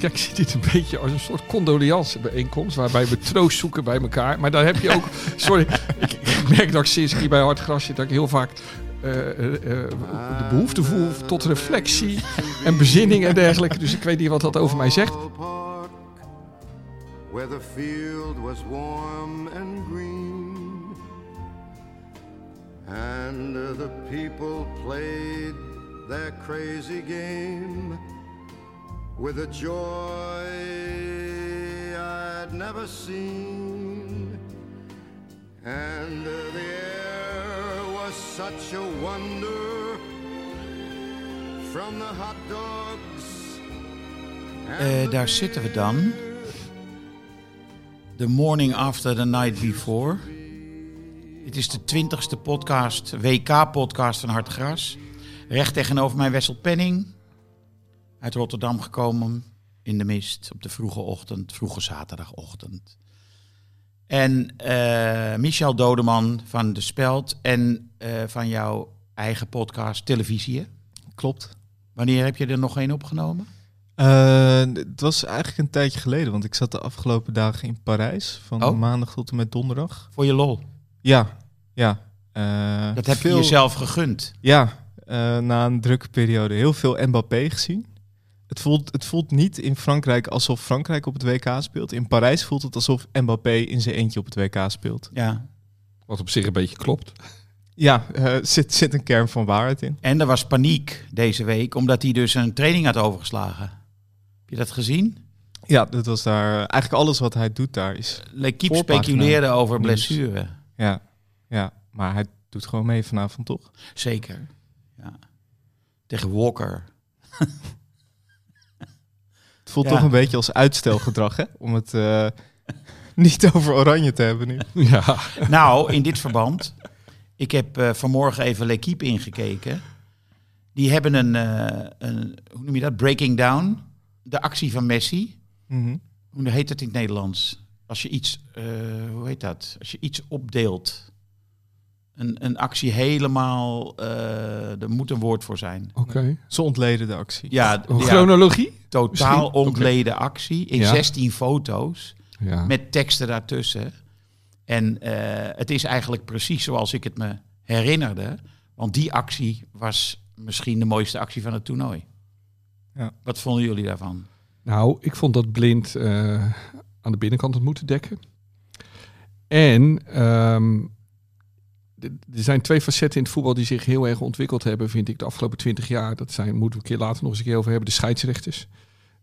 ik zie dit een beetje als een soort condoliancebijeenkomst, waarbij we troost zoeken bij elkaar. Maar daar heb je ook... Sorry, ik merk dat ik sinds ik hier bij Hart Gras zit, dat ik heel vaak de behoefte voel tot reflectie en bezinning en dergelijke. Dus ik weet niet wat dat over mij zegt. Where the field was warm and green, and the people played their crazy game with a joy I'd never seen, and the air was such a wonder from the hot dogs. Daar zitten we dan. The morning after the night before. Dit is de 20e podcast, WK-podcast van Hart Gras. Recht tegenover mij Wessel Penning. Uit Rotterdam gekomen, in de mist, op de vroege ochtend, vroege zaterdagochtend. En Michel Dodeman van De Speld en van jouw eigen podcast Televisie. Klopt. Wanneer heb je er nog één opgenomen? Het was eigenlijk een tijdje geleden, want ik zat de afgelopen dagen in Parijs. Van maandag tot en met donderdag. Voor je lol? Ja. Dat heb je jezelf gegund. Ja, na een drukke periode heel veel Mbappé gezien. Het voelt niet in Frankrijk alsof Frankrijk op het WK speelt. In Parijs voelt het alsof Mbappé in zijn eentje op het WK speelt. Ja. Wat op zich een beetje klopt. Ja, zit een kern van waarheid in. En er was paniek deze week, omdat hij dus een training had overgeslagen. Heb je dat gezien? Ja, dat was daar eigenlijk alles wat hij doet daar is. L'équipe speculeerde over blessure. Ja, maar hij doet gewoon mee vanavond, toch? Zeker, ja. Tegen Walker. Het voelt toch een beetje als uitstelgedrag, hè? Om het niet over Oranje te hebben nu. Ja. Nou, in dit verband. Ik heb vanmorgen even L'Équipe ingekeken. Die hebben een, hoe noem je dat? Breaking down. De actie van Messi. Mm-hmm. Hoe heet dat in het Nederlands? Als je iets, Als je iets opdeelt. Een actie helemaal, er moet een woord voor zijn. Oké. Ze ontleden de actie. Ja, chronologie? Totaal misschien? Ontleden actie in 16 foto's met teksten daartussen. En het is eigenlijk precies zoals ik het me herinnerde. Want die actie was misschien de mooiste actie van het toernooi. Ja. Wat vonden jullie daarvan? Nou, ik vond dat Blind aan de binnenkant het moeten dekken. En er zijn twee facetten in het voetbal die zich heel erg ontwikkeld hebben, vind ik, de afgelopen 20 jaar. Dat zijn, moeten we een keer later nog eens een keer over hebben, de scheidsrechters.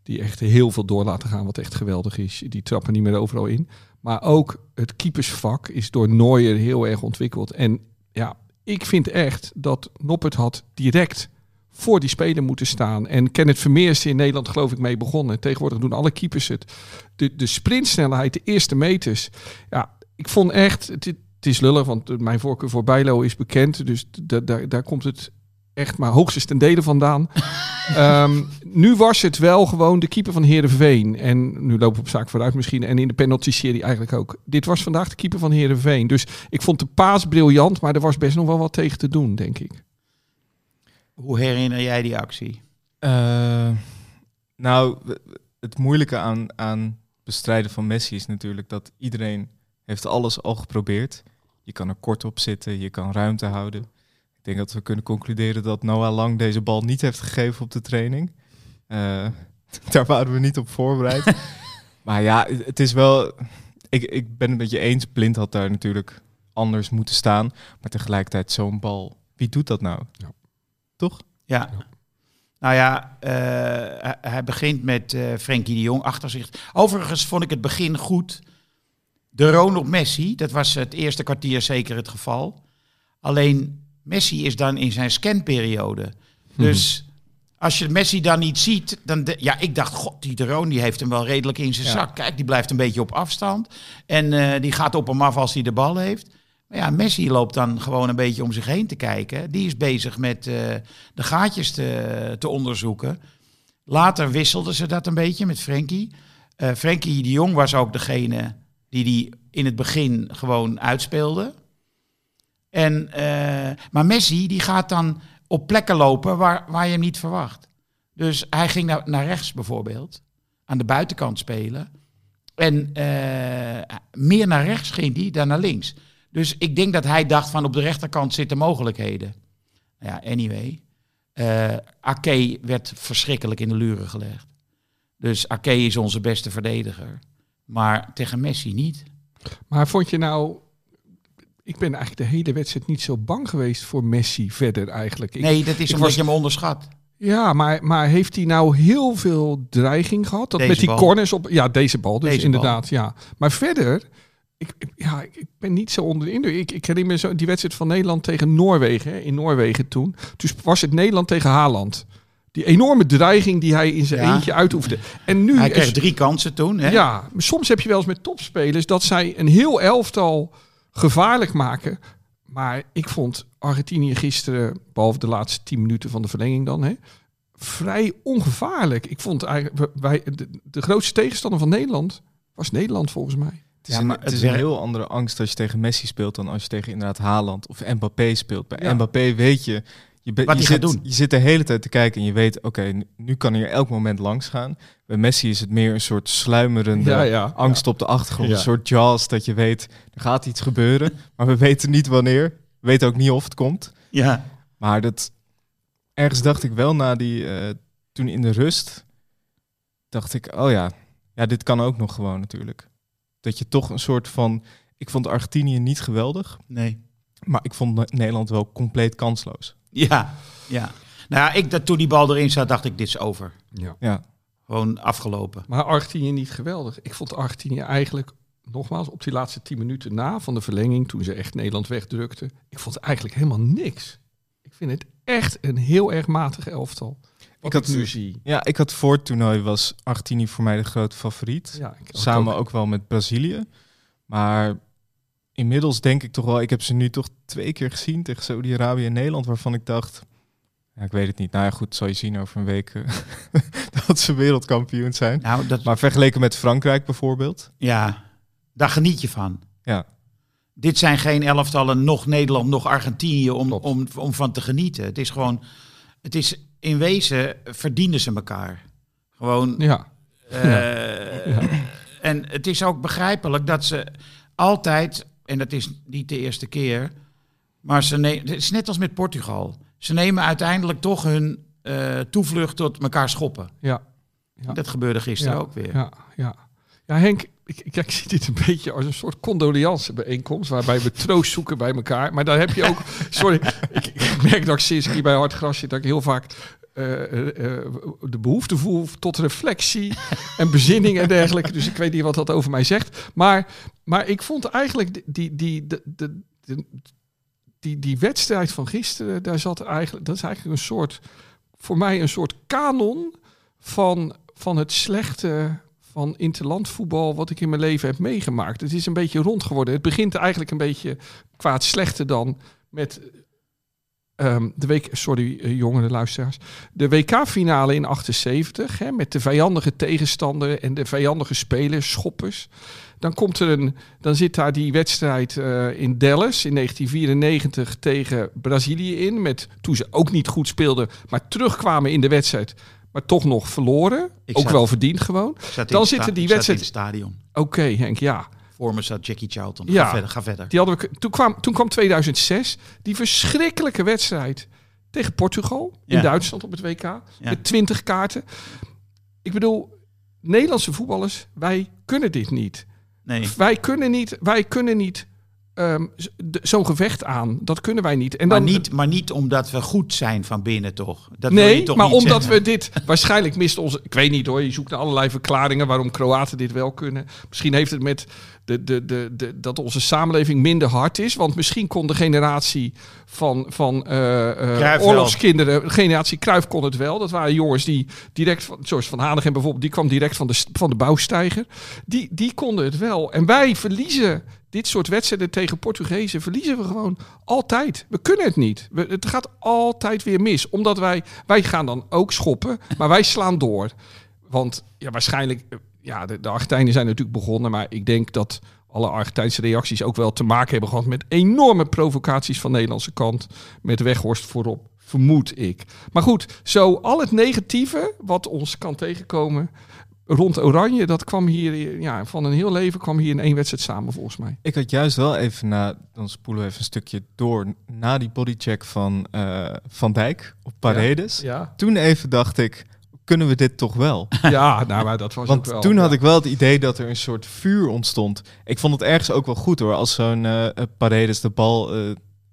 Die echt heel veel door laten gaan, wat echt geweldig is. Die trappen niet meer overal in. Maar ook het keepersvak is door Neuer heel erg ontwikkeld. En ja, ik vind echt dat Noppert had direct voor die speler moeten staan. En Kenneth Vermeer is in Nederland geloof ik mee begonnen. Tegenwoordig doen alle keepers het. De sprintsnelheid, de eerste meters. Ja, ik vond echt... Het is lullig, want mijn voorkeur voor Bijlo is bekend. Dus daar komt het echt maar hoogstens ten dele vandaan. Nu was het wel gewoon de keeper van Heerenveen. En nu lopen we op zaak vooruit misschien. En in de penalty-serie eigenlijk ook. Dit was vandaag de keeper van Heerenveen. Dus ik vond de paas briljant, maar er was best nog wel wat tegen te doen, denk ik. Hoe herinner jij die actie? Nou, het moeilijke aan bestrijden van Messi is natuurlijk dat iedereen heeft alles al geprobeerd. Je kan er kort op zitten, je kan ruimte houden. Ik denk dat we kunnen concluderen dat Noah Lang deze bal niet heeft gegeven op de training. Daar waren we niet op voorbereid. Maar ja, het is wel... Ik ben het met je eens. Blind had daar natuurlijk anders moeten staan. Maar tegelijkertijd zo'n bal. Wie doet dat nou? Ja. Toch? Ja. Nou ja, hij begint met Frenkie de Jong achter zich. Overigens vond ik het begin goed. De Roon op Messi, dat was het eerste kwartier zeker het geval. Alleen Messi is dan in zijn scanperiode. Dus Als je Messi dan niet ziet, dan ja, ik dacht, god, die De Roon die heeft hem wel redelijk in zijn zak. Kijk, die blijft een beetje op afstand. En die gaat op hem af als hij de bal heeft. Maar ja, Messi loopt dan gewoon een beetje om zich heen te kijken. Die is bezig met de gaatjes te onderzoeken. Later wisselden ze dat een beetje met Frenkie. Frenkie de Jong was ook degene die in het begin gewoon uitspeelde. En, maar Messi die gaat dan op plekken lopen waar je hem niet verwacht. Dus hij ging naar rechts bijvoorbeeld, aan de buitenkant spelen. En meer naar rechts ging hij dan naar links. Dus ik denk dat hij dacht van op de rechterkant zitten mogelijkheden. Ja, anyway. Aké werd verschrikkelijk in de luren gelegd. Dus Aké is onze beste verdediger. Maar tegen Messi niet. Maar vond je nou... Ik ben eigenlijk de hele wedstrijd niet zo bang geweest voor Messi verder eigenlijk. Nee, dat is omdat je hem onderschat. Ja, maar heeft hij nou heel veel dreiging gehad? Dat met die corners op... Ja, deze bal dus inderdaad. Ja. Maar verder... Ik ben niet zo onder de indruk. Ik herinner me die wedstrijd van Nederland tegen Noorwegen. Hè, in Noorwegen toen. Dus was het Nederland tegen Haaland. Die enorme dreiging die hij in zijn eentje uitoefende. En nu hij kreeg 3 kansen toen. Hè? Ja, maar soms heb je wel eens met topspelers dat zij een heel elftal gevaarlijk maken. Maar ik vond Argentinië gisteren, behalve de laatste 10 minuten van de verlenging dan... Hè, vrij ongevaarlijk. Ik vond eigenlijk de grootste tegenstander van Nederland was Nederland volgens mij. Het is een heel andere angst als je tegen Messi speelt dan als je tegen inderdaad Haaland of Mbappé speelt. Bij Mbappé weet je, je zit de hele tijd te kijken en je weet, oké, nu kan hij elk moment langs gaan. Bij Messi is het meer een soort sluimerende angst op de achtergrond. Ja. Een soort Jaws dat je weet, er gaat iets gebeuren, maar we weten niet wanneer. We weten ook niet of het komt. Ja. Maar dat ergens dacht ik wel na die, toen in de rust, dacht ik, oh ja, dit kan ook nog gewoon natuurlijk. Dat je toch een soort van... Ik vond Argentinië niet geweldig. Nee. Maar ik vond Nederland wel compleet kansloos. Ja. Nou ja, toen die bal erin zat, dacht ik, dit is over. Ja. Gewoon afgelopen. Maar Argentinië niet geweldig. Ik vond Argentinië eigenlijk, nogmaals, op die laatste 10 minuten na van de verlenging, toen ze echt Nederland wegdrukten, ik vond eigenlijk helemaal niks. Ik vind het echt een heel erg matig elftal. Ik had voor het toernooi was Argentinië voor mij de grote favoriet. Ja, samen ook wel met Brazilië. Maar inmiddels denk ik toch wel... Ik heb ze nu toch 2 keer gezien tegen Saudi-Arabië en Nederland... waarvan ik dacht... Ja, ik weet het niet. Nou ja, goed, zal je zien over een week dat ze wereldkampioen zijn. Nou, maar vergeleken met Frankrijk bijvoorbeeld. Ja, daar geniet je van. Ja. Dit zijn geen elftallen, nog Nederland, nog Argentinië om van te genieten. Het is gewoon... Het is... In wezen verdienen ze elkaar. Gewoon. Ja. En het is ook begrijpelijk dat ze altijd, en dat is niet de eerste keer, maar het is net als met Portugal. Ze nemen uiteindelijk toch hun toevlucht tot elkaar schoppen. Ja. Dat gebeurde gisteren ook weer. Ja, Henk, ik zie dit een beetje als een soort condoleancebijeenkomst, waarbij we troost zoeken bij elkaar. Maar daar heb je ook... Sorry, ik merk dat ik sinds hier bij Hart Gras zit, dat ik heel vaak de behoefte voel tot reflectie en bezinning en dergelijke. Dus ik weet niet wat dat over mij zegt. Maar ik vond eigenlijk die wedstrijd van gisteren, dat is eigenlijk een soort, voor mij een soort kanon van het slechte... van interlandvoetbal wat ik in mijn leven heb meegemaakt. Het is een beetje rond geworden. Het begint eigenlijk een beetje qua het slechte dan met jongere luisteraars. De WK-finale in 78, hè, met de vijandige tegenstander en de vijandige spelers, schoppers. Dan zit daar die wedstrijd in Dallas in 1994 tegen Brazilië in, met toen ze ook niet goed speelden, maar terugkwamen in de wedstrijd. Maar toch nog verloren. Ook wel verdiend gewoon. Dan zitten die wedstrijd in het stadion. Oké, Henk, ja. Voor me zat Jackie Charlton. Ja. Ga verder. Die hadden we, toen kwam 2006. Die verschrikkelijke wedstrijd tegen Portugal. In Duitsland op het WK. Ja. Met 20 kaarten. Ik bedoel, Nederlandse voetballers, wij kunnen dit niet. Nee. Wij kunnen niet zo'n gevecht aan, dat kunnen wij niet. En maar niet omdat we goed zijn van binnen, toch? We dit... Waarschijnlijk mist ons... Ik weet niet hoor, je zoekt naar allerlei verklaringen waarom Kroaten dit wel kunnen. Misschien heeft het met dat onze samenleving minder hard is. Want misschien kon de generatie van oorlogskinderen, de generatie Cruijff kon het wel. Dat waren jongens die direct, zoals Van Hanegem bijvoorbeeld, die kwam direct van de bouwsteiger. Die konden het wel. En wij verliezen dit soort wedstrijden tegen Portugezen, verliezen we gewoon altijd. We kunnen het niet. Het gaat altijd weer mis. Omdat wij gaan dan ook schoppen, maar wij slaan door. Want ja, waarschijnlijk... Ja, de Argentijnen zijn natuurlijk begonnen, maar ik denk dat alle Argentijnse reacties ook wel te maken hebben gehad met enorme provocaties van de Nederlandse kant, met Weghorst voorop, vermoed ik. Maar goed, zo al het negatieve wat ons kan tegenkomen rond Oranje, dat kwam hier, ja, van een heel leven kwam hier in één wedstrijd samen volgens mij. Ik had juist wel even, dan spoelen we even een stukje door, na die bodycheck van Van Dijk op Paredes. Ja, ja. Toen even dacht ik, kunnen we dit toch wel? Ja, nou, maar dat was want ook wel. Toen had ik wel het idee dat er een soort vuur ontstond. Ik vond het ergens ook wel goed hoor. Als zo'n Paredes de bal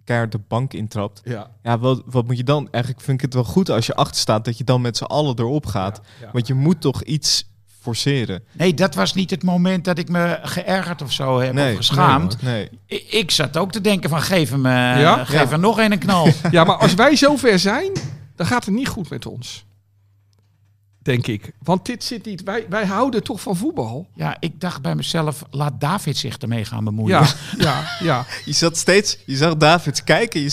keihard de bank intrapt. Ja, ja, wat moet je dan? Eigenlijk vind ik het wel goed als je achter staat dat je dan met z'n allen erop gaat. Ja, ja. Want je moet toch iets forceren. Nee, dat was niet het moment dat ik me geërgerd of zo heb of geschaamd. Nee. Ik zat ook te denken van geef hem nog een knal. Ja, maar als wij zover zijn, dan gaat het niet goed met ons. Denk ik. Want dit zit niet... Wij houden toch van voetbal? Ja, ik dacht bij mezelf, laat David zich ermee gaan bemoeien. Ja, ja, ja. Je zag David kijken. Je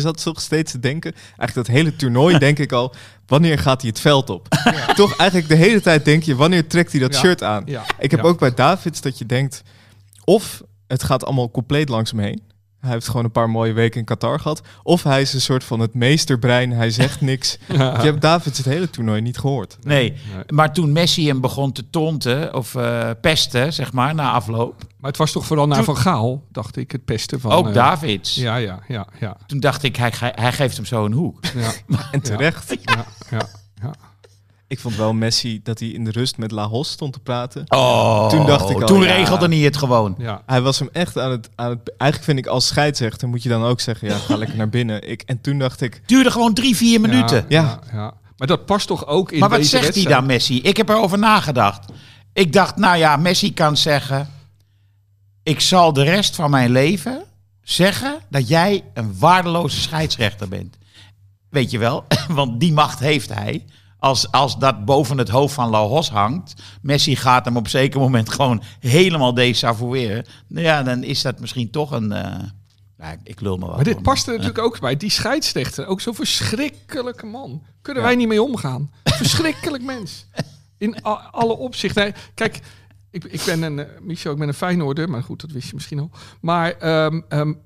zat toch steeds te denken. Eigenlijk dat hele toernooi denk ik al, wanneer gaat hij het veld op? Ja. Toch eigenlijk de hele tijd denk je, wanneer trekt hij dat shirt aan? Ja. Ik heb ook bij David dat je denkt, of het gaat allemaal compleet langs hem heen. Hij heeft gewoon een paar mooie weken in Qatar gehad. Of hij is een soort van het meesterbrein. Hij zegt niks. Ja. Je hebt Davids het hele toernooi niet gehoord. Nee. Maar toen Messi hem begon te tonten of pesten, zeg maar, na afloop. Maar het was toch vooral naar Van Gaal, dacht ik, het pesten van... Ook Davids. Ja. Toen dacht ik, hij geeft hem zo een hoek. Ja. En terecht. Ja. Ik vond wel Messi dat hij in de rust met Lahos stond te praten. Oh, toen dacht ik al, toen regelde hij het gewoon. Ja. Hij was hem echt aan het... Eigenlijk vind ik, als scheidsrechter moet je dan ook zeggen, ja, ga lekker naar binnen. En toen dacht ik... Duurde gewoon 3-4 minuten. Ja. Maar dat past toch ook in deze wedstrijd. Maar wat zegt hij dan, Messi? Ik heb erover nagedacht. Ik dacht, nou ja, Messi kan zeggen, ik zal de rest van mijn leven zeggen dat jij een waardeloze scheidsrechter bent. Weet je wel? Want die macht heeft hij. Als dat boven het hoofd van Lahos hangt, Messi gaat hem op zeker moment gewoon helemaal desavoueren. Nou ja, dan is dat misschien toch een... ik lul me wel. Maar dit past er natuurlijk ook bij. Die scheidsrechter, ook zo'n verschrikkelijke man. Kunnen wij niet mee omgaan. Verschrikkelijk mens. In alle opzichten. Nee, kijk, ik ben een Feyenoorder, maar goed, dat wist je misschien al. Maar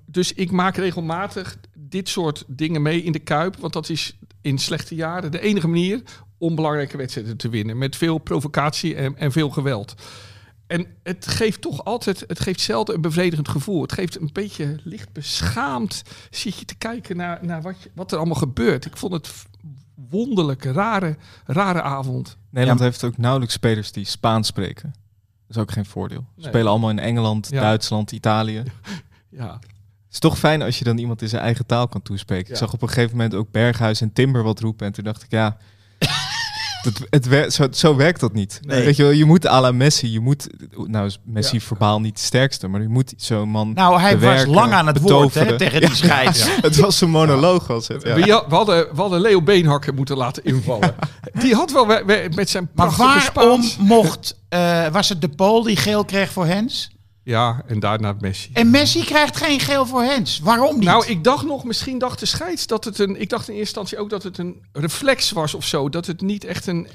dus ik maak regelmatig dit soort dingen mee in de Kuip, want dat is in slechte jaren de enige manier om belangrijke wedstrijden te winnen. Met veel provocatie en veel geweld. En het geeft toch altijd, het geeft zelden een bevredigend gevoel. Het geeft een beetje licht beschaamd. Zit je te kijken naar wat er allemaal gebeurt. Ik vond het wonderlijk, rare avond. Nederland heeft ook nauwelijks spelers die Spaans spreken. Dat is ook geen voordeel. Ze spelen allemaal in Engeland, Duitsland, Italië. Ja. Het is toch fijn als je dan iemand in zijn eigen taal kan toespreken. Ja. Ik zag op een gegeven moment ook Berghuis en Timber wat roepen. En toen dacht ik, ja, zo werkt dat niet. Nee. Weet je wel, je moet à la Messi. Nou is Messi verbaal niet de sterkste, maar je moet zo'n man... Nou, hij was lang aan het betoveren. Woord hè, tegen die scheids. Ja. Het was een monoloog als het. Ja. We hadden Leo Beenhakker moeten laten invallen. Ja. Die had wel met zijn prachtige Spaans... Maar waarom was het De Paul die geel kreeg voor Hens? Ja, en daarna Messi. En Messi krijgt geen geel voor Hens. Waarom niet? Nou, ik dacht misschien dacht de scheids dat het ik dacht in eerste instantie ook dat het een reflex was of zo. Dat het niet echt ik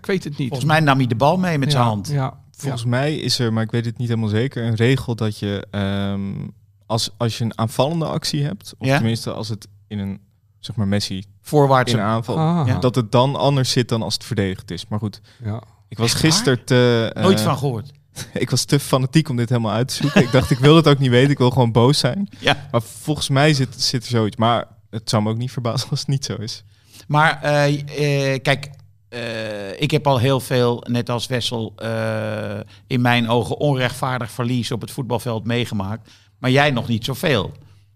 weet het niet. Volgens mij nam hij de bal mee met zijn hand. Ja. Volgens mij is er, maar ik weet het niet helemaal zeker, een regel dat je als je een aanvallende actie hebt, of tenminste als het in een, zeg maar Messi voorwaarts in een aanval, dat het dan anders zit dan als het verdedigd is. Maar goed, ik was gisteren... Nooit van gehoord. Ik was te fanatiek om dit helemaal uit te zoeken. Ik dacht, ik wil het ook niet weten. Ik wil gewoon boos zijn. Ja. Maar volgens mij zit er zoiets. Maar het zou me ook niet verbazen als het niet zo is. Maar ik heb al heel veel, net als Wessel, in mijn ogen onrechtvaardig verlies op het voetbalveld meegemaakt. Maar jij nog niet zoveel.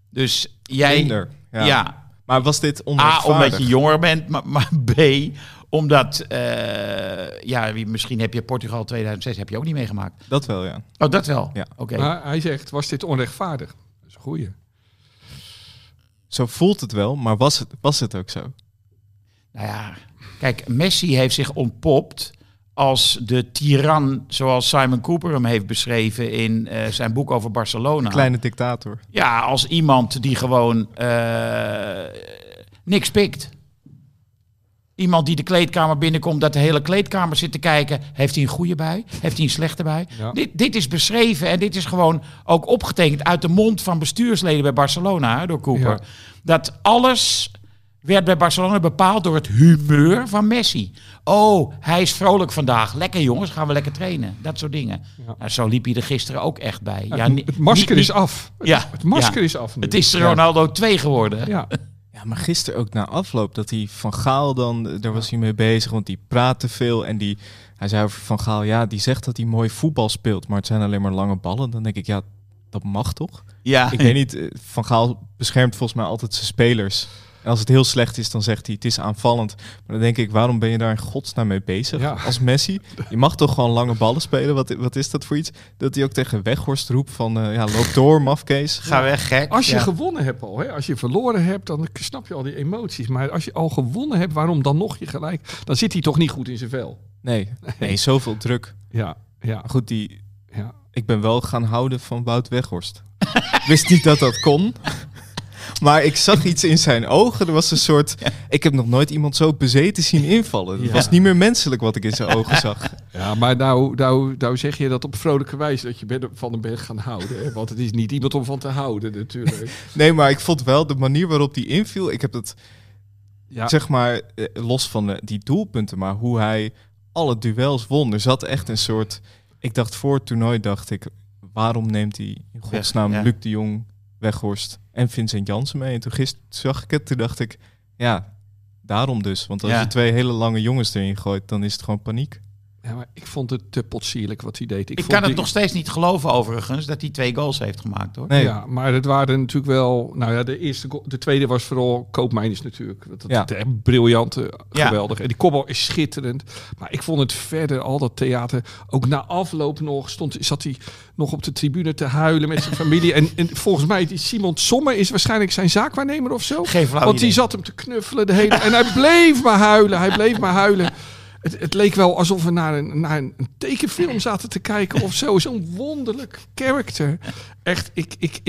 Dus jij... Minder. Ja. Maar was dit onrechtvaardig? A, omdat je jonger bent. Maar B, Omdat, ja, misschien heb je Portugal 2006 heb je ook niet meegemaakt. Dat wel, ja. Oh, dat wel? Ja. Oké. Maar hij zegt, was dit onrechtvaardig? Dat is een goeie. Zo voelt het wel, maar was het ook zo? Nou ja, kijk, Messi heeft zich ontpopt als de tiran, zoals Simon Cooper hem heeft beschreven in zijn boek over Barcelona. De kleine dictator. Ja, als iemand die gewoon niks pikt. Iemand die de kleedkamer binnenkomt, dat de hele kleedkamer zit te kijken. Heeft hij een goede bui? Heeft hij een slechte bui? Ja. Dit is beschreven en dit is gewoon ook opgetekend uit de mond van bestuursleden bij Barcelona, door Cooper. Ja. Dat alles werd bij Barcelona bepaald door het humeur van Messi. Oh, hij is vrolijk vandaag. Lekker jongens, gaan we lekker trainen. Dat soort dingen. Ja. Nou, zo liep hij er gisteren ook echt bij. Ja, het masker is af. Ja. Het masker is af nu. Het is Ronaldo 2 geworden. Ja. Ja, maar gisteren ook na afloop, dat hij Van Gaal dan, daar was hij mee bezig, want die praat te veel. En hij zei over Van Gaal, ja, die zegt dat hij mooi voetbal speelt, maar het zijn alleen maar lange ballen. Dan denk ik, ja, dat mag toch? Ja. Ik weet niet, Van Gaal beschermt volgens mij altijd zijn spelers. En als het heel slecht is, dan zegt hij, het is aanvallend. Maar dan denk ik, waarom ben je daar in godsnaam mee bezig als Messi? Je mag toch gewoon lange ballen spelen? Wat is dat voor iets? Dat hij ook tegen Weghorst roept van, loop door, mafkees. Ga weg, gek. Als je gewonnen hebt al, hè? Als je verloren hebt, dan snap je al die emoties. Maar als je al gewonnen hebt, waarom dan nog je gelijk? Dan zit hij toch niet goed in zijn vel? Nee, zoveel druk. Ja. Goed, ik ben wel gaan houden van Wout Weghorst. Ik wist niet dat kon. Maar ik zag iets in zijn ogen. Er was een soort... Ik heb nog nooit iemand zo bezeten zien invallen. Het was niet meer menselijk wat ik in zijn ogen zag. Ja, maar nou zeg je dat op vrolijke wijze... dat je van hem bent gaan houden. Hè? Want het is niet iemand om van te houden natuurlijk. Nee, maar ik vond wel de manier waarop die inviel... Ik heb dat, zeg maar, los van die doelpunten... maar hoe hij alle duels won. Er zat echt een soort... Ik dacht voor het toernooi, waarom neemt hij in godsnaam Luc de Jong... Weghorst en Vincent Janssen mee. En toen gisteren zag ik het, toen dacht ik... Ja, daarom dus. Want als je twee hele lange jongens erin gooit... dan is het gewoon paniek. Ja, maar ik vond het te potsierlijk wat hij deed. Ik kan het nog steeds niet geloven overigens... dat hij 2 goals heeft gemaakt, hoor. Nee. Ja, maar het waren natuurlijk wel... Nou ja, de tweede was vooral Koopmeiners natuurlijk. Dat echt briljante, geweldig. En die kopbal is schitterend. Maar ik vond het verder, al dat theater... Ook na afloop nog zat hij... nog op de tribune te huilen met zijn familie. En volgens mij, die Simon Sommer is waarschijnlijk zijn zaakwaarnemer of zo. Want die zat hem te knuffelen de hele... En hij bleef maar huilen, Het leek wel alsof we naar een tekenfilm zaten te kijken of zo. Zo'n wonderlijk karakter. Echt,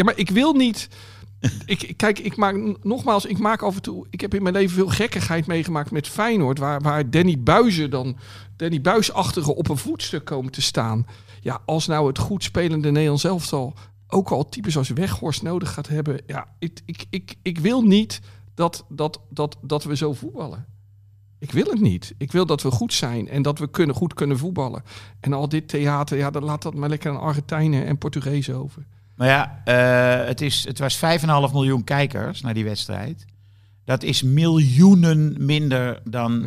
maar ik wil niet... Ik maak af en toe... Ik heb in mijn leven veel gekkigheid meegemaakt met Feyenoord... waar Danny Buis-achtige op een voetstuk komen te staan. Ja, als nou het goed spelende Nederlands elftal... ook al types als Weghorst nodig gaat hebben... Ja, ik wil niet dat we zo voetballen. Ik wil het niet. Ik wil dat we goed zijn en dat we goed kunnen voetballen. En al dit theater, ja, dan laat dat maar lekker aan Argentijnen en Portugezen over. Nou ja, het was 5,5 miljoen kijkers naar die wedstrijd. Dat is miljoenen minder dan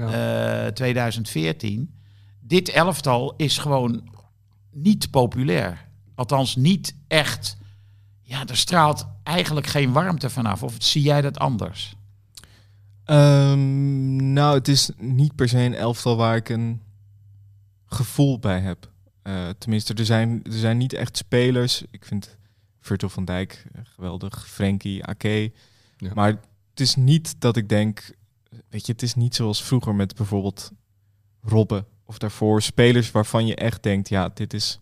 2014. Dit elftal is gewoon niet populair. Althans, niet echt. Ja, er straalt eigenlijk geen warmte vanaf. Of zie jij dat anders? Nou, het is niet per se een elftal waar ik een gevoel bij heb. Tenminste, er zijn niet echt spelers. Ik vind Virgil van Dijk geweldig, Frenkie, Aké. Ja. Maar het is niet dat ik denk... Weet je, het is niet zoals vroeger met bijvoorbeeld Robben of daarvoor. Spelers waarvan je echt denkt, ja, dit is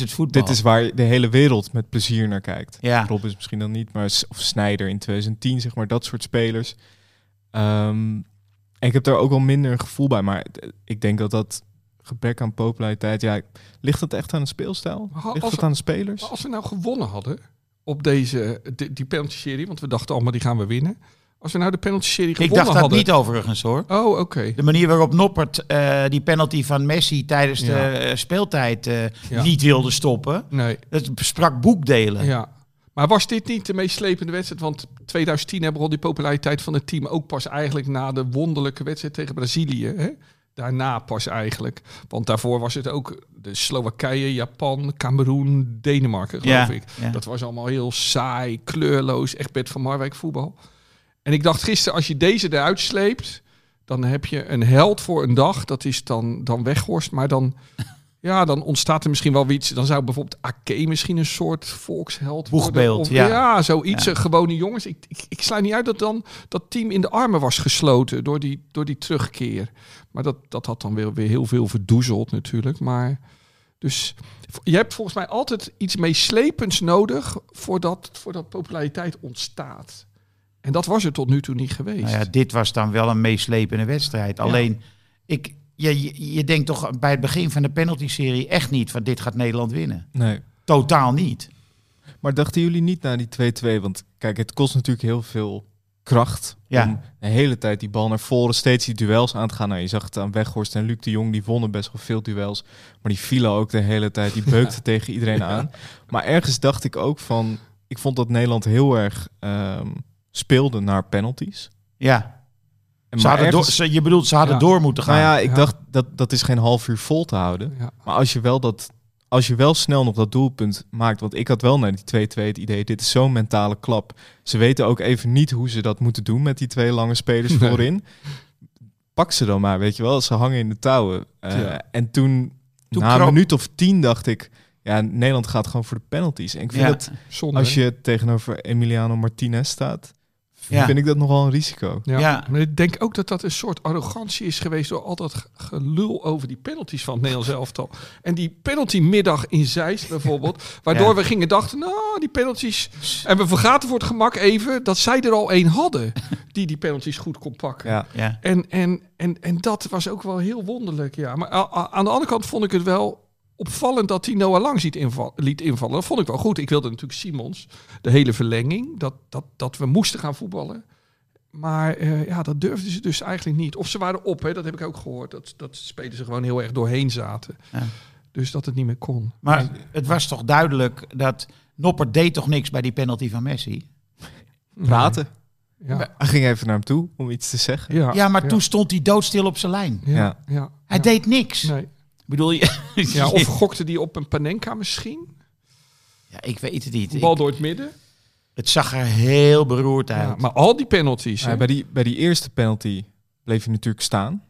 het voetbal. Dit is waar de hele wereld met plezier naar kijkt. Ja. Rob is misschien dan niet, maar of Sneijder in 2010, zeg maar, dat soort spelers. En ik heb daar ook wel minder een gevoel bij, maar ik denk dat gebrek aan populariteit, ja, ligt dat echt aan de speelstijl? Ligt dat aan de spelers? Als we nou gewonnen hadden op die penalty-serie, want we dachten allemaal die gaan we winnen. Als we nou de penalty-serie gewonnen hadden... Ik dacht dat niet overigens, hoor. Oh, oké. De manier waarop Noppert die penalty van Messi tijdens de speeltijd niet wilde stoppen. Nee. Dat sprak boekdelen. Ja. Maar was dit niet de meest slepende wedstrijd? Want 2010 begon die populariteit van het team ook pas eigenlijk na de wonderlijke wedstrijd tegen Brazilië. Hè? Daarna pas eigenlijk. Want daarvoor was het ook de Slowakije, Japan, Kameroen, Denemarken, geloof ik. Ja. Dat was allemaal heel saai, kleurloos, echt Bert van Marwijk voetbal. En ik dacht gisteren, als je deze eruit sleept... dan heb je een held voor een dag. Dat is dan Weghorst. Maar dan, ja, dan ontstaat er misschien wel iets. Dan zou bijvoorbeeld Aké misschien een soort volksheld worden. Of, ja. Ja, zoiets. Ja. Gewone jongens. Ik sluit niet uit dat dan dat team in de armen was gesloten door die terugkeer. Maar dat had dan weer heel veel verdoezeld natuurlijk. Maar dus je hebt volgens mij altijd iets meeslepends nodig voordat populariteit ontstaat. En dat was er tot nu toe niet geweest. Nou ja, dit was dan wel een meeslepende wedstrijd. Ja. Alleen, je denkt toch bij het begin van de penalty-serie echt niet van dit gaat Nederland winnen. Nee. Totaal niet. Maar dachten jullie niet na die 2-2? Want kijk, het kost natuurlijk heel veel kracht om de hele tijd die bal naar voren, steeds die duels aan te gaan. Nou, je zag het aan Weghorst en Luc de Jong, die wonnen best wel veel duels. Maar die vielen ook de hele tijd, die beukten tegen iedereen aan. Maar ergens dacht ik ook van, ik vond dat Nederland heel erg... speelde naar penalties. Ja. Ze hadden door moeten gaan. Nou ja, ik dacht dat is geen half uur vol te houden. Ja. Maar als je wel snel nog dat doelpunt maakt, want ik had wel naar die 2-2 het idee, dit is zo'n mentale klap. Ze weten ook even niet hoe ze dat moeten doen met die twee lange spelers voorin. Pak ze dan maar, weet je wel? Ze hangen in de touwen. En toen na een minuut of 10 dacht ik, ja, Nederland gaat gewoon voor de penalties. En ik vind dat zonde, als je tegenover Emiliano Martinez staat, vind ik dat nogal een risico. Ja. Ja. Maar ik denk ook dat een soort arrogantie is geweest door al dat gelul over die penalties van het Nederlands elftal. En die penaltymiddag in Zeist bijvoorbeeld, waardoor we gingen dachten, nou, die penalties. En we vergaten voor het gemak even dat zij er al één hadden die penalties goed kon pakken. Ja. Ja. En dat was ook wel heel wonderlijk. Ja. Maar aan de andere kant vond ik het wel opvallend dat hij Noah Lang liet invallen. Dat vond ik wel goed. Ik wilde natuurlijk Simons, de hele verlenging, dat we moesten gaan voetballen. Maar dat durfden ze dus eigenlijk niet. Of ze waren op, hè, dat heb ik ook gehoord. Dat spelen ze gewoon heel erg doorheen zaten. Ja. Dus dat het niet meer kon. Maar het was toch duidelijk dat Noppert deed toch niks bij die penalty van Messi? Praten. Ja. Hij ging even naar hem toe om iets te zeggen. Ja, maar toen stond hij doodstil op zijn lijn. Ja. Hij deed niks. Nee. Bedoel je? Ja, of gokte die op een Panenka misschien? Ja, ik weet het niet. Bal door het midden? Het zag er heel beroerd uit. Ja, maar al die penalties. Ja, bij die eerste penalty bleef je natuurlijk staan.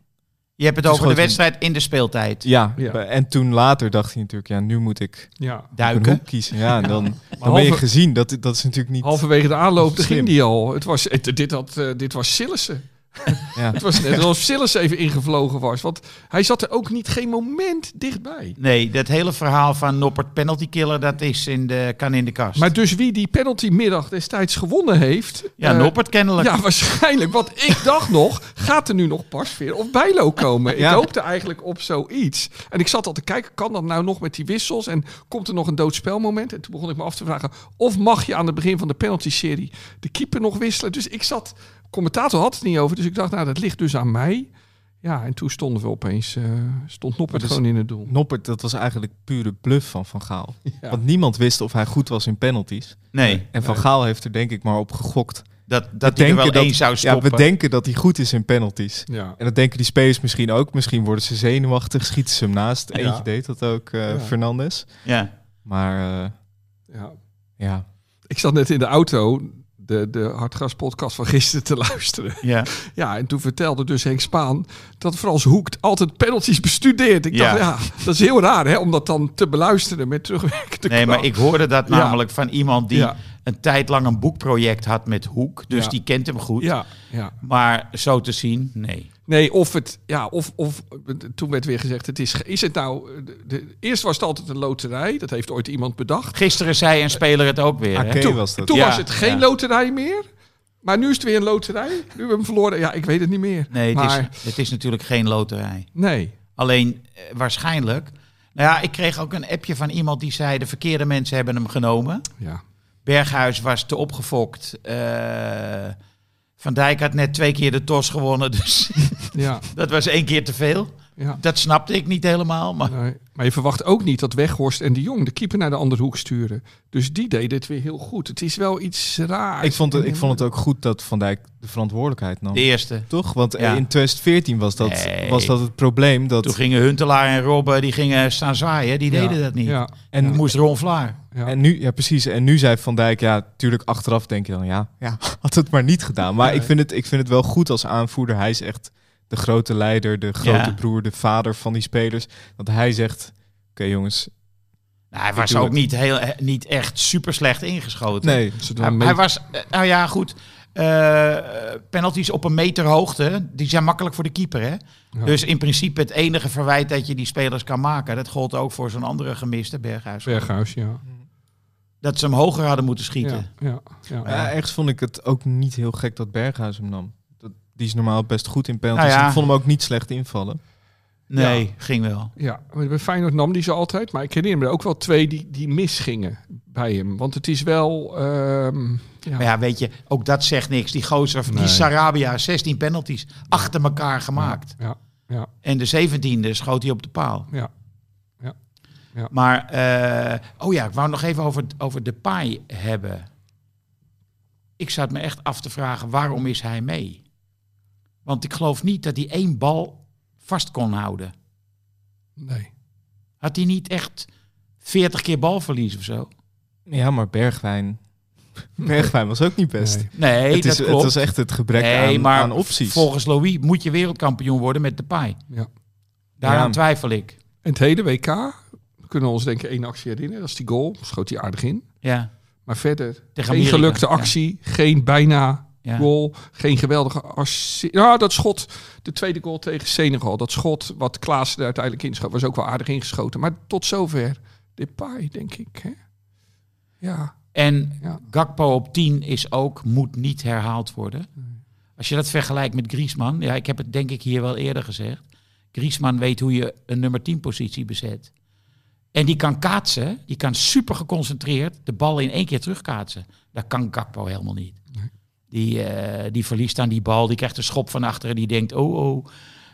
Je hebt het over de wedstrijd in de speeltijd. Ja, en toen later dacht hij natuurlijk, ja, nu moet ik duiken. Kiezen. Ja, en dan ben je gezien. Dat is natuurlijk niet... Halverwege de aanloop ging die al. Dit was Sillissen. Ja. Het was net alsof Sillis even ingevlogen was. Want hij zat er ook geen moment dichtbij. Nee, dat hele verhaal van Noppert penalty killer, dat is kan in de kast. Maar dus wie die penaltymiddag destijds gewonnen heeft... Ja, Noppert kennelijk. Ja, waarschijnlijk. Want ik dacht nog, gaat er nu nog Pasveer of Bijlo komen? Ik hoopte eigenlijk op zoiets. En ik zat al te kijken, kan dat nou nog met die wissels? En komt er nog een doodspelmoment? En toen begon ik me af te vragen, of mag je aan het begin van de penalty-serie de keeper nog wisselen? Dus ik zat... Commentator had het niet over, dus ik dacht, nou, dat ligt dus aan mij. Ja, en toen stonden we opeens, stond Noppert gewoon in het doel. Noppert, dat was eigenlijk pure bluff van Gaal. Ja. Want niemand wist of hij goed was in penalties. Nee. En Van Gaal heeft er denk ik maar op gegokt. Dat hij er wel één zou stoppen. Ja, we denken dat hij goed is in penalties. Ja. En dat denken die spelers misschien ook. Misschien worden ze zenuwachtig, schieten ze hem naast. Eentje deed dat ook, Fernandes. Ja. Maar, ja. Ik zat net in de auto... De Hart Gras podcast van gisteren te luisteren. Ja. Ja, en toen vertelde dus Henk Spaan dat Frans Hoekt altijd penalties bestudeert. Ik dacht, dat is heel raar, hè, om dat dan te beluisteren met terugwerkende kracht. Nee, maar ik hoorde dat namelijk van iemand die een tijd lang een boekproject had met Hoek. Dus die kent hem goed. Ja. Ja. Maar zo te zien, nee. Nee, of toen werd weer gezegd, eerst was het altijd een loterij, dat heeft ooit iemand bedacht. Gisteren zei een speler het ook weer. Aké, was dat. Toen was het geen loterij meer, maar nu is het weer een loterij. Nu hebben we hem verloren, ja, ik weet het niet meer. Nee, het is natuurlijk geen loterij. Nee. Alleen, waarschijnlijk, nou ja, ik kreeg ook een appje van iemand die zei, de verkeerde mensen hebben hem genomen. Ja. Berghuis was te opgefokt, Van Dijk had net 2 keer de TOS gewonnen, dus dat was 1 keer te veel. Ja. Dat snapte ik niet helemaal. Maar... Nee, maar je verwacht ook niet dat Weghorst en de Jong de keeper naar de andere hoek sturen. Dus die deden het weer heel goed. Het is wel iets raars. Ik vond het ook goed dat Van Dijk de verantwoordelijkheid nam. De eerste. Toch? Want in 2014 was dat het probleem. Dat... Toen gingen Huntelaar en Robben, die gingen staan zwaaien. Die deden dat niet. Ja. En moest Ron Vlaar. Ja. En nu, precies. En nu zei Van Dijk, tuurlijk achteraf denk je dan, had het maar niet gedaan. Maar ik vind het wel goed als aanvoerder. Hij is echt... de grote leider, de grote broer, de vader van die spelers. Dat hij zegt, oké, jongens... Nou, hij was ook niet echt super slecht ingeschoten. Nee, hij was... Nou ja, goed... penalties op een meter hoogte, die zijn makkelijk voor de keeper, hè? Ja. Dus in principe het enige verwijt dat je die spelers kan maken, dat gold ook voor zo'n andere gemiste, Berghuis. Berghuis, ja. Dat ze hem hoger hadden moeten schieten. Ja. Ja, ergens vond ik het ook niet heel gek dat Berghuis hem nam. Die is normaal best goed in penalties. Nou ja. Ik vond hem ook niet slecht invallen. Nee, ging wel. Ja, bij Feyenoord nam die ze altijd, maar ik herinner me er ook wel twee die misgingen bij hem. Want het is wel... Maar ja, weet je, ook dat zegt niks. Die gozer, die Sarabia, 16 penalties achter elkaar gemaakt. Ja. En de 17e schoot hij op de paal. Ja. Maar, ik wou nog even over Depay hebben. Ik zat me echt af te vragen, waarom is hij mee? Want ik geloof niet dat hij één bal vast kon houden. Nee. Had hij niet echt 40 keer balverlies of zo? Ja, maar Bergwijn was ook niet best. Nee, het is, dat klopt. Het was echt het gebrek aan opties. Volgens Louis moet je wereldkampioen worden met Depay. Ja. Daaraan twijfel ik. En het hele WK, we kunnen ons denken één actie herinneren. Dat is die goal, schoot hij aardig in. Ja. Maar verder, geen gelukte actie, geen bijna goal, geen geweldige actie. Ja, dat schot, de tweede goal tegen Senegal. Dat schot wat Klaas er uiteindelijk inschoot, was ook wel aardig ingeschoten. Maar tot zover Depay, denk ik. Hè? Ja. En Gakpo op 10 is ook, moet niet herhaald worden. Als je dat vergelijkt met Griezmann, ik heb het denk ik hier wel eerder gezegd. Griezmann weet hoe je een nummer 10 positie bezet. En die kan kaatsen, die kan super geconcentreerd de bal in één keer terugkaatsen. Dat kan Gakpo helemaal niet. Nee. Die verliest aan die bal, die krijgt een schop van achteren, die denkt, oh,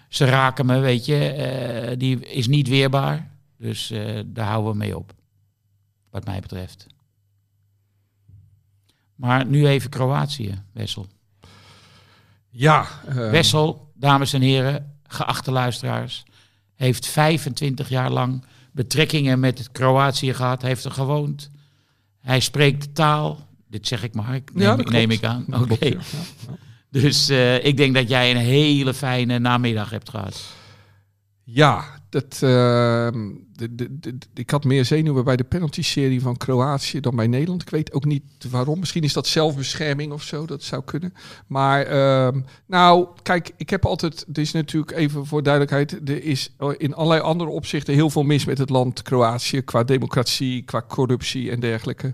ze raken me, weet je. Die is niet weerbaar, dus daar houden we mee op, wat mij betreft. Maar nu even Kroatië, Wessel. Ja. Wessel, dames en heren, geachte luisteraars, heeft 25 jaar lang betrekkingen met Kroatië gehad. Heeft er gewoond. Hij spreekt de taal. Dit zeg ik maar, neem ik aan. Oké. Ja. Dus ik denk dat jij een hele fijne namiddag hebt gehad. Ja, dat... ik had meer zenuwen bij de penalty-serie van Kroatië dan bij Nederland. Ik weet ook niet waarom. Misschien is dat zelfbescherming of zo. Dat zou kunnen. Maar kijk, ik heb altijd... Het is natuurlijk even voor duidelijkheid... Er is in allerlei andere opzichten heel veel mis met het land Kroatië. Qua democratie, qua corruptie en dergelijke.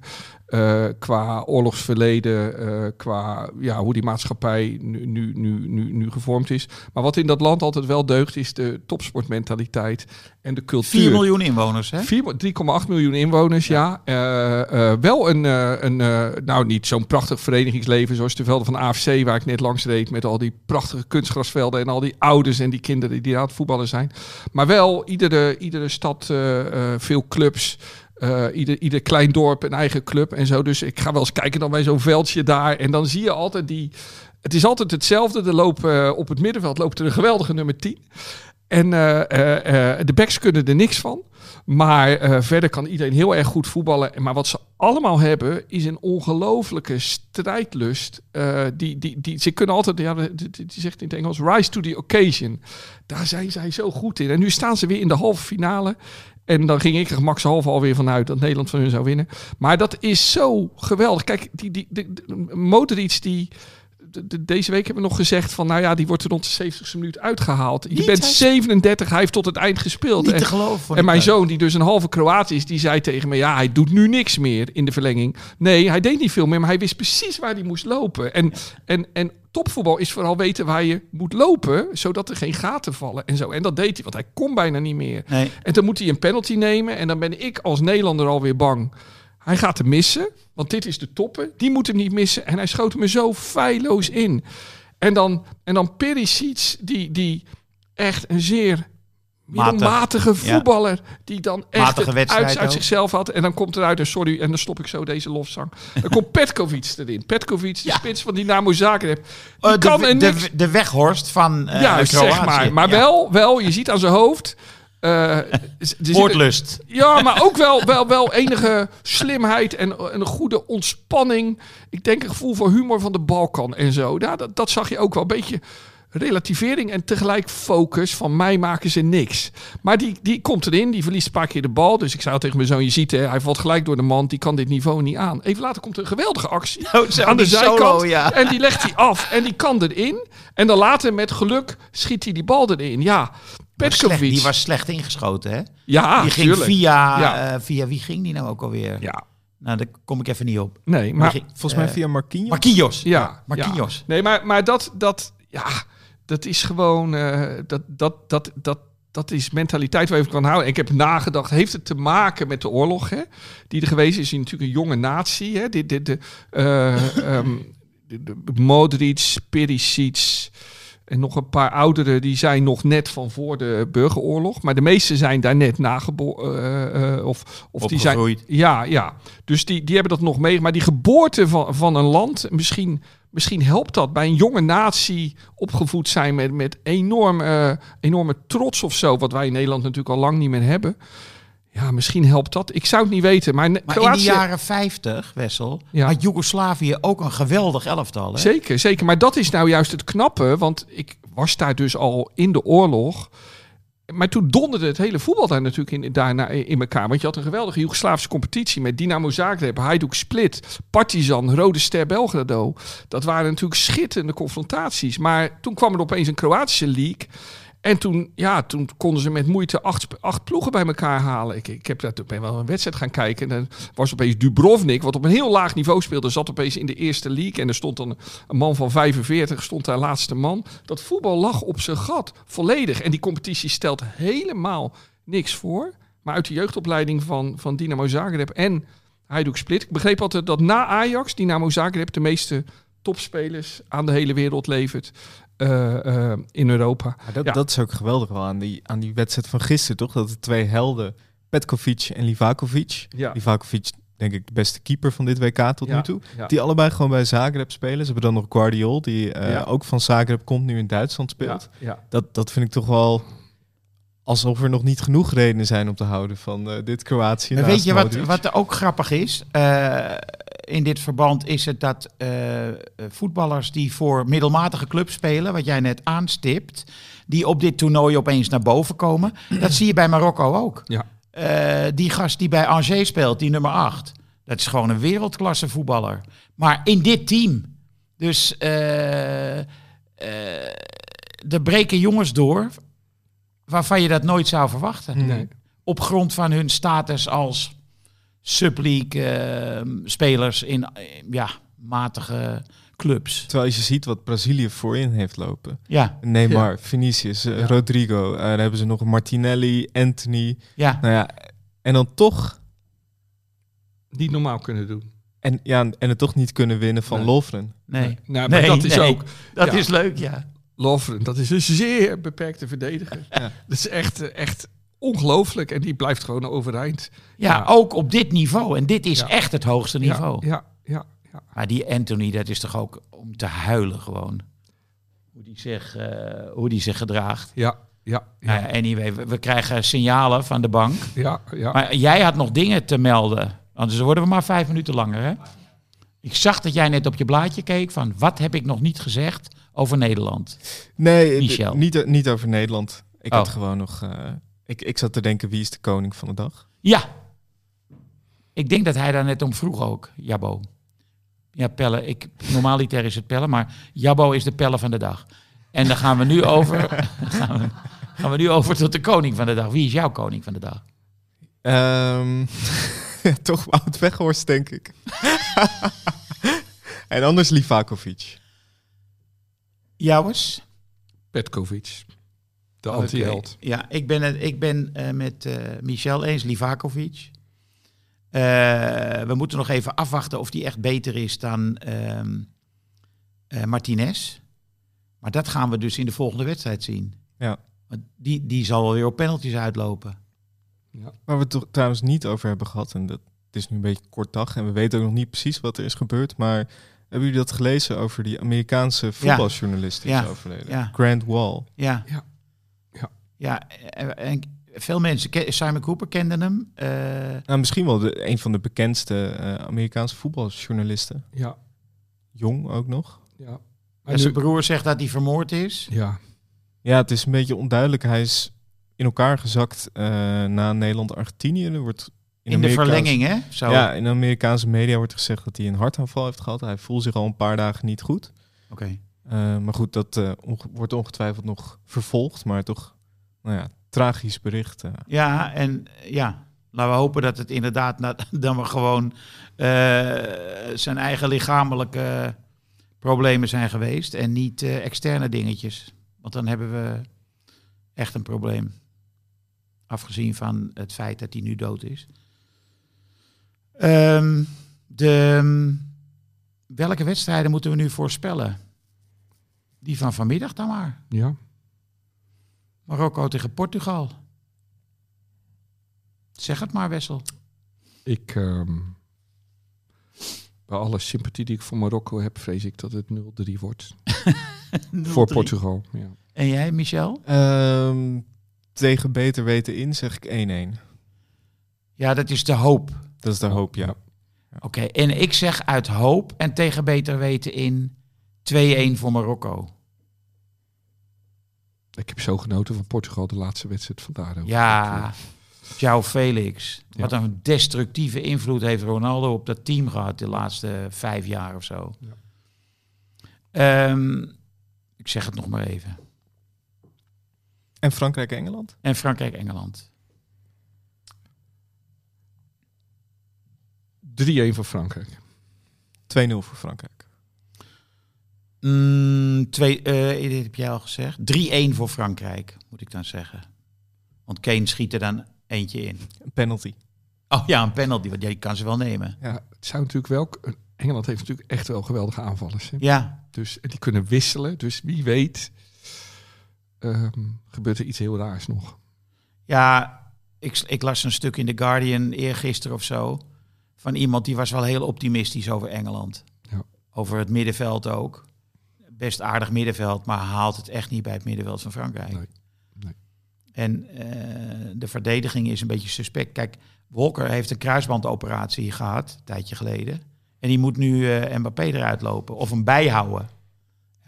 Qua oorlogsverleden. Qua hoe die maatschappij nu gevormd is. Maar wat in dat land altijd wel deugt... is de topsportmentaliteit en de cultuur. 4 miljoen inwoners, hè? 3,8 miljoen inwoners, ja. Wel niet zo'n prachtig verenigingsleven zoals de velden van AFC, waar ik net langs reed, met al die prachtige kunstgrasvelden en al die ouders en die kinderen die aan het voetballen zijn. Maar wel iedere stad, veel clubs. Ieder klein dorp een eigen club en zo. Dus ik ga wel eens kijken dan bij zo'n veldje daar. En dan zie je altijd het is altijd hetzelfde. Op het middenveld loopt er een geweldige nummer 10. En de backs kunnen er niks van. Maar verder kan iedereen heel erg goed voetballen. Maar wat ze allemaal hebben, is een ongelofelijke strijdlust. Ze kunnen altijd, die zegt in het Engels, rise to the occasion. Daar zijn zij zo goed in. En nu staan ze weer in de halve finale. En dan ging ik er gemakshalve alweer vanuit dat Nederland van hun zou winnen. Maar dat is zo geweldig. Kijk, Modric die... Deze week hebben we nog gezegd van, die wordt er rond de 70ste minuut uitgehaald. Je bent 37, hij heeft tot het eind gespeeld. Niet te geloven. En mijn zoon, die dus een halve Kroaat is, die zei tegen me, hij doet nu niks meer in de verlenging. Nee, hij deed niet veel meer, maar hij wist precies waar hij moest lopen. En topvoetbal is vooral weten waar je moet lopen, zodat er geen gaten vallen en zo. En dat deed hij, want hij kon bijna niet meer. Nee. En dan moet hij een penalty nemen en dan ben ik als Nederlander alweer bang. Hij gaat hem missen, want dit is de toppen. Die moet hem niet missen. En hij schoot me zo feilloos in. En dan Perisic, die echt een zeer middelmatige voetballer... die dan echt het uit zichzelf had. En dan komt eruit, en dan stop ik zo deze lofzang. Dan komt Petkovic erin. Petkovic, de spits van Dinamo Zagreb. De Weghorst van Kroatië. Zeg maar. Maar wel, je ziet aan zijn hoofd... Woordlust. Ja, maar ook wel enige slimheid en een goede ontspanning. Ik denk een gevoel voor humor van de Balkan en zo. Ja, dat zag je ook wel. Een beetje relativering en tegelijk focus van mij maken ze niks. Maar die komt erin, die verliest een paar keer de bal. Dus ik zei tegen mijn zoon, je ziet hè, hij valt gelijk door de man, die kan dit niveau niet aan. Even later komt een geweldige actie aan de zijkant. Solo, ja. En die legt hij af en die kan erin. En dan later met geluk schiet hij die bal erin. Ja, Petkovic. Die was slecht ingeschoten, hè? Ja, die ging via wie ging die nou ook alweer? Ja. Nou, daar kom ik even niet op. Nee, maar ging, volgens mij via Marquinhos. Marquinhos, ja. Marquinhos. Ja. Nee, maar dat is gewoon... Dat is mentaliteit waar je van kan houden. En ik heb nagedacht, heeft het te maken met de oorlog, hè? Die er geweest is in natuurlijk een jonge natie, hè? Modric, Perisic... En nog een paar ouderen, die zijn nog net van voor de burgeroorlog. Maar de meeste zijn daar net of die zijn, ja. Dus die hebben dat nog mee. Maar die geboorte van een land, misschien helpt dat bij een jonge natie opgevoed zijn met enorme trots of zo. Wat wij in Nederland natuurlijk al lang niet meer hebben. Ja, misschien helpt dat. Ik zou het niet weten. Maar Kroatië... in de jaren 50, Wessel, had Joegoslavië ook een geweldig elftal. Hè? Zeker, zeker. Maar dat is nou juist het knappe. Want ik was daar dus al in de oorlog. Maar toen donderde het hele voetbal daar natuurlijk in elkaar. Want je had een geweldige Joegoslavische competitie met Dinamo Zagreb, Hajduk Split, Partizan, Rode Ster Belgrado. Dat waren natuurlijk schitterende confrontaties. Maar toen kwam er opeens een Kroatische league... En toen konden ze met moeite acht ploegen bij elkaar halen. Ik ben wel een wedstrijd gaan kijken. En dan was opeens Dubrovnik, wat op een heel laag niveau speelde, zat opeens in de eerste league. En er stond dan een man van 45, stond daar laatste man. Dat voetbal lag op zijn gat, volledig. En die competitie stelt helemaal niks voor. Maar uit de jeugdopleiding van Dinamo Zagreb en Hajduk Split. Ik begreep altijd dat na Ajax Dinamo Zagreb de meeste topspelers aan de hele wereld levert. In Europa. Dat is ook geweldig wel aan die wedstrijd van gisteren, toch? Dat de twee helden, Petkovic en Livakovic. Ja. Livakovic, denk ik, de beste keeper van dit WK tot nu toe. Ja. Die allebei gewoon bij Zagreb spelen. Ze hebben dan nog Guardiol, die ook van Zagreb komt, nu in Duitsland speelt. Ja. Ja. Dat vind ik toch wel... alsof er nog niet genoeg redenen zijn om te houden van dit Kroatië. En weet je wat er ook grappig is? In dit verband is het dat voetballers die voor middelmatige clubs spelen, wat jij net aanstipt, die op dit toernooi opeens naar boven komen. Dat zie je bij Marokko ook. Ja. Die gast die bij Angers speelt, die nummer 8, dat is gewoon een wereldklasse voetballer. Maar in dit team. Dus er breken jongens door waarvan je dat nooit zou verwachten. Nee. Op grond van hun status als subleague spelers in matige clubs. Terwijl als je ziet wat Brazilië voorin heeft lopen. Ja. Neymar, Vinicius, Rodrigo. Dan hebben ze nog Martinelli, Anthony. Ja. Nou ja, en dan toch... niet normaal kunnen doen. En het toch niet kunnen winnen van Lovren. Nee. Nou, maar dat is ook... dat is leuk, ja. Lovren, dat is een zeer beperkte verdediger. Ja. Dat is echt ongelooflijk. En die blijft gewoon overeind. Ja, ook op dit niveau. En dit is echt het hoogste niveau. Ja. Maar die Anthony, dat is toch ook om te huilen gewoon. Hoe die zich gedraagt. Ja. Anyway, we krijgen signalen van de bank. Ja. Maar jij had nog dingen te melden. Anders worden we maar 5 minuten langer, hè? Ik zag dat jij net op je blaadje keek van wat heb ik nog niet gezegd over Nederland? Nee, Michel. Niet over Nederland. Ik had gewoon nog... Ik zat te denken, wie is de koning van de dag? Ja. Ik denk dat hij daar net om vroeg ook, Jabbo. Ja, Pelle. Normaaliter is het Pelle, maar Jabbo is de Pelle van de dag. En dan gaan we nu over gaan we nu over tot de koning van de dag. Wie is jouw koning van de dag? Toch Wout Weghorst, denk ik. En anders Livakovic. Jouwens? Petkovic. De anti-held. Ja, ik ben met Michel eens, Livakovic. We moeten nog even afwachten of die echt beter is dan Martinez. Maar dat gaan we dus in de volgende wedstrijd zien. Ja. Want die zal wel weer op penalties uitlopen. Ja. Waar we het toch trouwens niet over hebben gehad. En dat het is nu een beetje kort dag. En we weten ook nog niet precies wat er is gebeurd. Maar hebben jullie dat gelezen over die Amerikaanse voetbaljournalist die is overleden? Ja. Grant Wall. Ja, en veel mensen. Simon Cooper kende hem. Nou, misschien wel een van de bekendste Amerikaanse voetbaljournalisten. Ja. Jong ook nog. Ja. En zijn broer zegt dat hij vermoord is? Ja. Ja, het is een beetje onduidelijk. Hij is in elkaar gezakt na Nederland-Argentinië. Er wordt in de verlenging, hè? Zo. Ja, in de Amerikaanse media wordt gezegd dat hij een hartaanval heeft gehad. Hij voelt zich al een paar dagen niet goed. Oké. Maar goed, dat wordt ongetwijfeld nog vervolgd. Maar toch, nou ja, tragisch bericht. Ja, en ja... Laten we hopen dat het inderdaad... dat we gewoon zijn eigen lichamelijke problemen zijn geweest. En niet externe dingetjes. Want dan hebben we echt een probleem. Afgezien van het feit dat hij nu dood is. Welke wedstrijden moeten we nu voorspellen? Die van vanmiddag dan maar. Ja. Marokko tegen Portugal. Zeg het maar, Wessel. Ik, bij alle sympathie die ik voor Marokko heb, vrees ik dat het 0-3 wordt. 0-3. Voor Portugal. Ja. En jij, Michel? Tegen beter weten in zeg ik 1-1. Ja, dat is de hoop. Dat is de hoop, ja. Oké, en ik zeg uit hoop en tegen beter weten in 2-1 voor Marokko. Ik heb zo genoten van Portugal de laatste wedstrijd vandaag. Ja. João Felix. Ja. Wat een destructieve invloed heeft Ronaldo op dat team gehad de laatste 5 jaar of zo. Ja. Ik zeg het nog maar even. En Frankrijk-Engeland? En Frankrijk-Engeland. 3-1 voor Frankrijk. 2-0 voor Frankrijk. Dit heb jij al gezegd. 3-1 voor Frankrijk, moet ik dan zeggen. Want Kane schiet er dan eentje in. Een penalty. Oh ja, een penalty, want jij kan ze wel nemen. Ja, het zou natuurlijk wel... Engeland heeft natuurlijk echt wel geweldige aanvallers. Hè? Ja. Dus die kunnen wisselen. Dus wie weet gebeurt er iets heel raars nog. Ja, ik las een stuk in The Guardian eergisteren of zo... van iemand die was wel heel optimistisch over Engeland. Ja. Over het middenveld ook. Best aardig middenveld, maar haalt het echt niet bij het middenveld van Frankrijk. Nee. En de verdediging is een beetje suspect. Kijk, Walker heeft een kruisbandoperatie gehad, een tijdje geleden. En die moet nu Mbappé eruit lopen of hem bijhouden.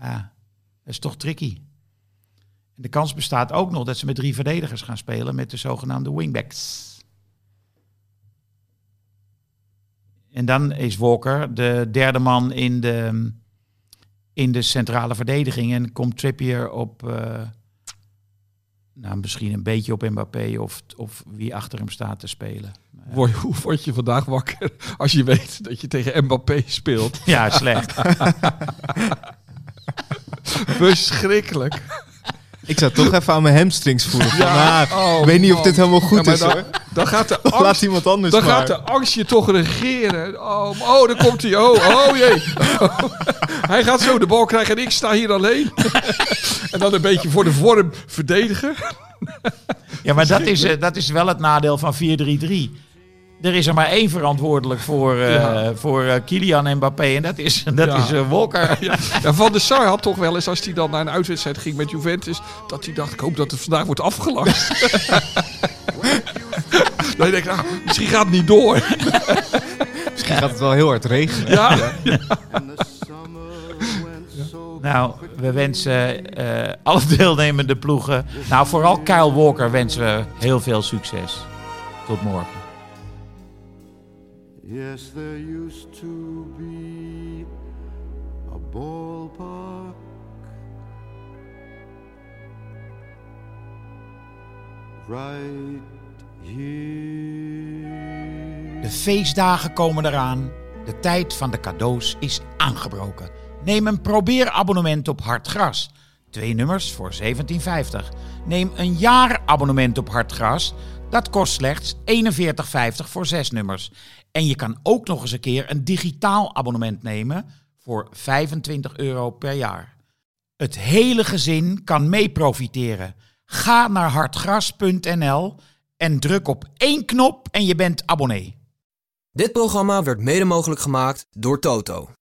Ja, dat is toch tricky. En de kans bestaat ook nog dat ze met 3 verdedigers gaan spelen met de zogenaamde wingbacks. En dan is Walker de derde man in de centrale verdediging. En komt Trippier op... misschien een beetje op Mbappé of wie achter hem staat te spelen. Hoe word je vandaag wakker als je weet dat je tegen Mbappé speelt? Ja, slecht. Verschrikkelijk. Ik zou toch even aan mijn hamstrings voelen. Ja, ik weet niet of dit helemaal goed is. Dan gaat de angst, laat iemand anders dan maar. Gaat de angst je toch regeren. Oh daar komt hij. Oh jee. Oh. Hij gaat zo de bal krijgen en ik sta hier alleen. En dan een beetje voor de vorm verdedigen. Ja, maar dat is wel het nadeel van 4-3-3. Er is maar 1 verantwoordelijk voor Kylian Mbappé. En dat is Walker. Ja. Ja, Van der Sar had toch wel eens, als hij dan naar een uitwedstrijd ging met Juventus... dat hij dacht, ik hoop dat het vandaag wordt afgelast. Dan denk ik, misschien gaat het niet door. Misschien gaat het wel heel hard regenen. Ja. Ja. Nou, we wensen alle deelnemende ploegen... Nou, vooral Kyle Walker wensen we heel veel succes. Tot morgen. Yes, there used to be a ballpark right here. De feestdagen komen eraan. De tijd van de cadeaus is aangebroken. Neem een probeerabonnement op Hart Gras. 2 nummers voor €17,50. Neem een jaarabonnement op Hart Gras. Dat kost slechts €41,50 voor 6 nummers. En je kan ook nog eens een keer een digitaal abonnement nemen voor €25 per jaar. Het hele gezin kan mee profiteren. Ga naar hartgras.nl en druk op 1 knop en je bent abonnee. Dit programma werd mede mogelijk gemaakt door Toto.